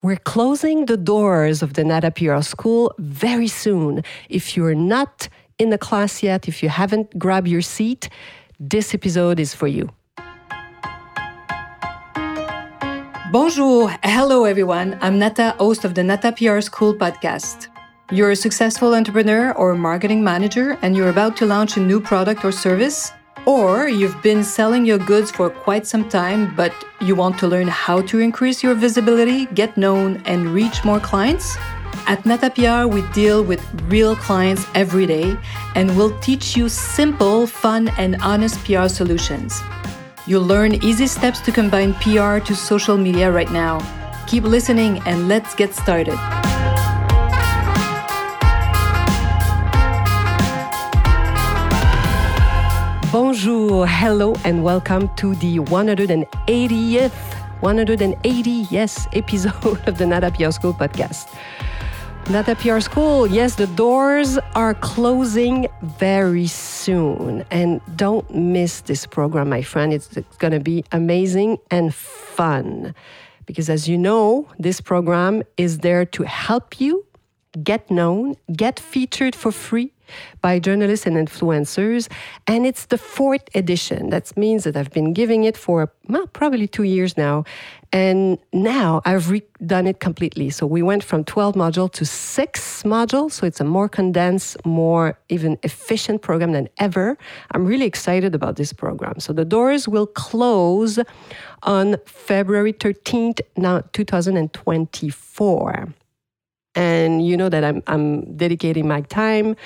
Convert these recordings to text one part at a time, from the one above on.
We're closing the doors of the Nata PR School very soon. If you're not in the class yet, if you haven't grabbed your seat, this episode is for you. Bonjour. Hello, everyone. I'm Nata, host of the Nata PR School podcast. You're a successful entrepreneur or marketing manager, and you're about to launch a new product or service? Or you've been selling your goods for quite some time, but you want to learn how to increase your visibility, get known, and reach more clients? At Nata PR, we deal with real clients every day, and we'll teach you simple, fun, and honest PR solutions. You'll learn easy steps to combine PR to social media right now. Keep listening, and let's get started. Bonjour, hello, and welcome to the 180th episode of the Nata PR School podcast. Nata PR School, yes, the doors are closing very soon. And don't miss this program, my friend. It's going to be amazing and fun. Because as you know, this program is there to help you get known, get featured for free by journalists and influencers. And it's the 4th edition. That means that I've been giving it for probably 2 years now. And now I've redone it completely. So we went from 12 modules to 6 modules. So it's a more condensed, more even efficient program than ever. I'm really excited about this program. So the doors will close on February 13th, 2024. And you know that I'm dedicating my time,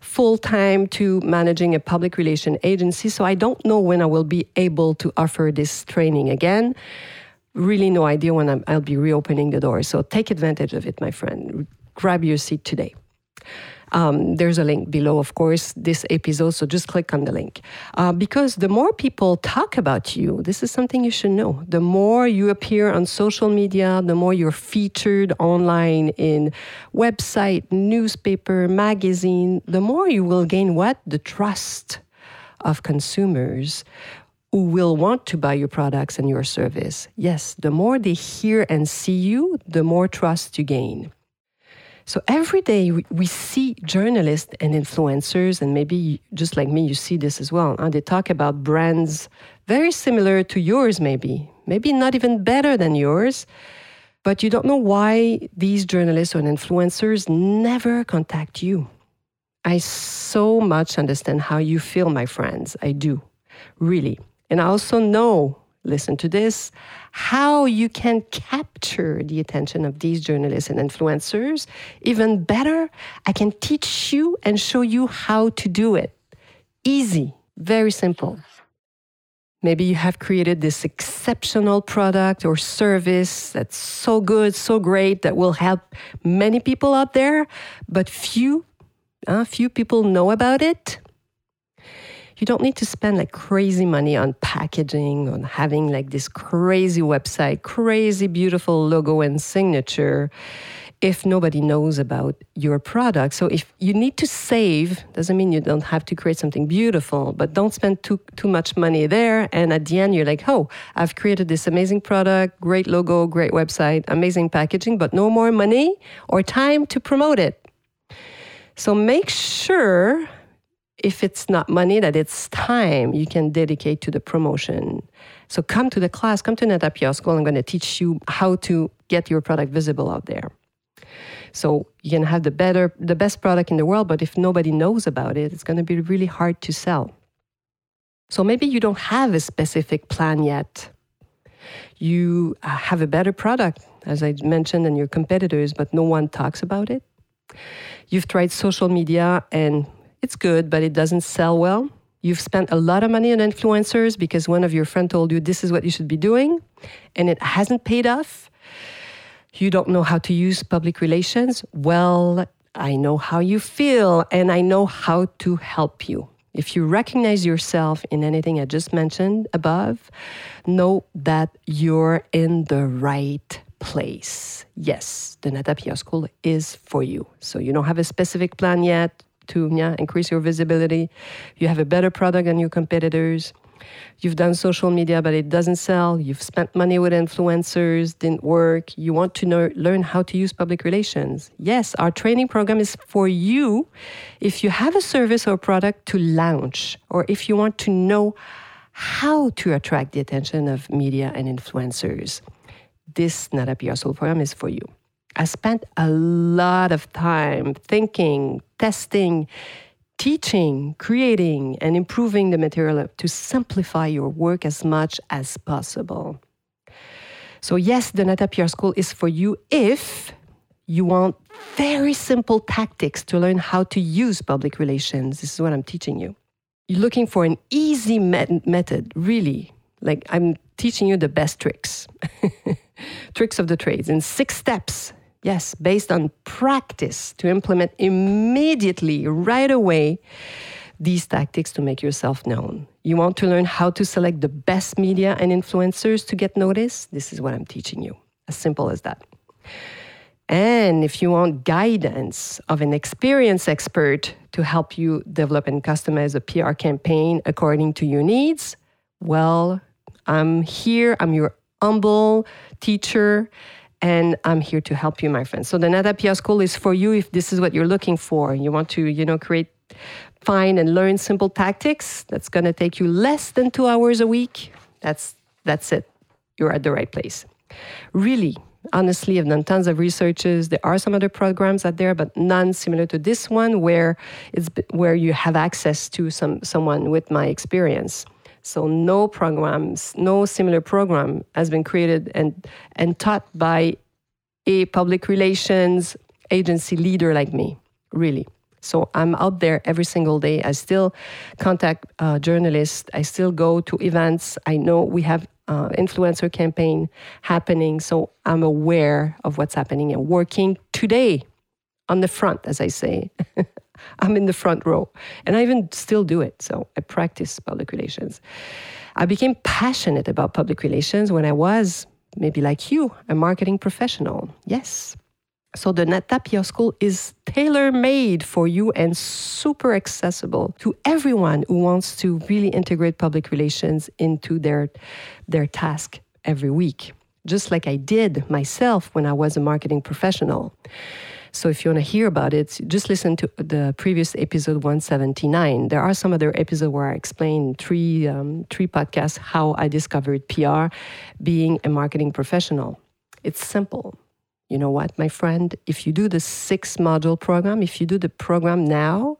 full time, to managing a public relation agency. So I don't know when I will be able to offer this training again. Really no idea when I'll be reopening the door. So take advantage of it, my friend. Grab your seat today. There's a link below, of course, this episode. So just click on the link. Because the more people talk about you, this is something you should know. The more you appear on social media, the more you're featured online in website, newspaper, magazine, the more you will gain what? The trust of consumers who will want to buy your products and your service. Yes, the more they hear and see you, the more trust you gain. So every day we see journalists and influencers, and maybe just like me, you see this as well. And they talk about brands very similar to yours, maybe not even better than yours. But you don't know why these journalists or influencers never contact you. I so much understand how you feel, my friends. I do, really. And I also know, listen to this, how you can capture the attention of these journalists and influencers. Even better, I can teach you and show you how to do it. Easy, very simple. Maybe you have created this exceptional product or service that's so good, so great, that will help many people out there, but few people know about it. You don't need to spend like crazy money on packaging, on having like this crazy website, crazy beautiful logo and signature if nobody knows about your product. So if you need to save, doesn't mean you don't have to create something beautiful, but don't spend too much money there. And at the end, you're like, oh, I've created this amazing product, great logo, great website, amazing packaging, but no more money or time to promote it. So make sure, if it's not money, that it's time you can dedicate to the promotion. So come to the class, come to Nata PR School. I'm going to teach you how to get your product visible out there. So you can have the best product in the world, but if nobody knows about it, it's going to be really hard to sell. So maybe you don't have a specific plan yet. You have a better product, as I mentioned, than your competitors, but no one talks about it. You've tried social media and it's good, but it doesn't sell well. You've spent a lot of money on influencers because one of your friends told you this is what you should be doing, and it hasn't paid off. You don't know how to use public relations. Well, I know how you feel, and I know how to help you. If you recognize yourself in anything I just mentioned above, know that you're in the right place. Yes, the Nata PR School is for you. So you don't have a specific plan yet to increase your visibility. You have a better product than your competitors. You've done social media, but it doesn't sell. You've spent money with influencers, didn't work. You want to learn how to use public relations. Yes, our training program is for you if you have a service or product to launch, or if you want to know how to attract the attention of media and influencers. This Nata PR School program is for you. I spent a lot of time thinking, testing, teaching, creating, and improving the material to simplify your work as much as possible. So yes, the Nata PR School is for you if you want very simple tactics to learn how to use public relations. This is what I'm teaching you. You're looking for an easy method, really. Like, I'm teaching you the best tricks. Tricks of the trades in 6 steps. Yes, based on practice to implement immediately, right away, these tactics to make yourself known. You want to learn how to select the best media and influencers to get noticed? This is what I'm teaching you. As simple as that. And if you want guidance of an experienced expert to help you develop and customize a PR campaign according to your needs, well, I'm here. I'm your humble teacher. And I'm here to help you, my friends. So the Nata PR School is for you if this is what you're looking for. You want to, create, find, and learn simple tactics. That's going to take you less than 2 hours a week. That's it. You're at the right place. Really, honestly, I've done tons of researches. There are some other programs out there, but none similar to this one where you have access to someone with my experience. So no similar program has been created and taught by a public relations agency leader like me, really. So I'm out there every single day. I still contact journalists. I still go to events. I know we have influencer campaign happening. So I'm aware of what's happening and working today on the front, as I say. I'm in the front row, and I even still do it. So I practice public relations. I became passionate about public relations when I was, maybe like you, a marketing professional. Yes. So the Nata PR School is tailor-made for you and super accessible to everyone who wants to really integrate public relations into their task every week, just like I did myself when I was a marketing professional. So if you want to hear about it, just listen to the previous episode 179. There are some other episodes where I explain three podcasts how I discovered PR being a marketing professional. It's simple. You know what, my friend? If you do the 6-module program, if you do the program now,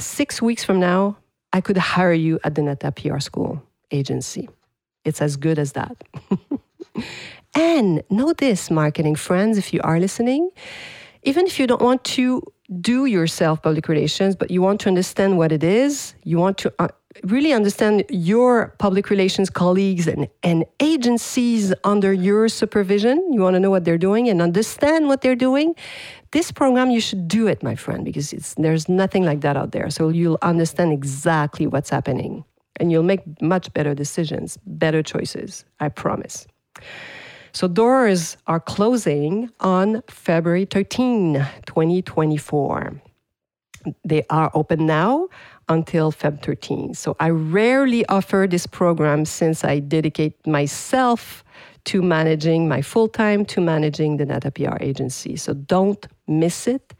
6 weeks from now, I could hire you at the Nata PR School agency. It's as good as that. And know this, marketing friends, if you are listening, even if you don't want to do yourself public relations, but you want to understand what it is, you want to really understand your public relations colleagues and agencies under your supervision, you want to know what they're doing and understand what they're doing, this program, you should do it, my friend, because there's nothing like that out there. So you'll understand exactly what's happening, and you'll make much better decisions, better choices, I promise. So doors are closing on February 13, 2024. They are open now until Feb 13. So I rarely offer this program since I dedicate myself to managing my full-time, to managing the Nata PR agency. So don't miss it.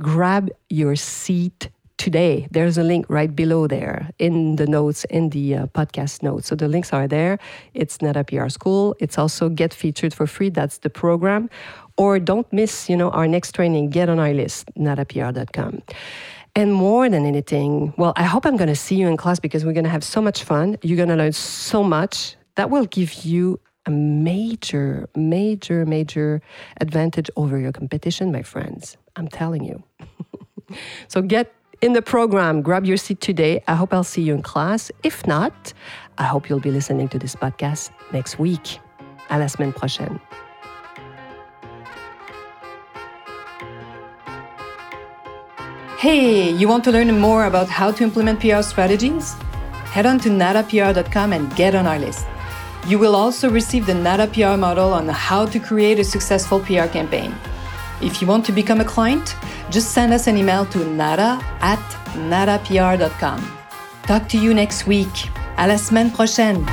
Grab your seat today. There's a link right below there in the notes, in the podcast notes. So the links are there. It's Nata PR School. It's also Get Featured for Free. That's the program. Or don't miss, our next training. Get on our list, natapr.com. And more than anything, well, I hope I'm going to see you in class because we're going to have so much fun. You're going to learn so much. That will give you a major, major, major advantage over your competition, my friends. I'm telling you. So get in the program, grab your seat today. I hope I'll see you in class. If not, I hope you'll be listening to this podcast next week. À la semaine prochaine. Hey, you want to learn more about how to implement PR strategies? Head on to natapr.com and get on our list. You will also receive the Nata PR model on how to create a successful PR campaign. If you want to become a client, just send us an email to nata@natapr.com. Talk to you next week. À la semaine prochaine!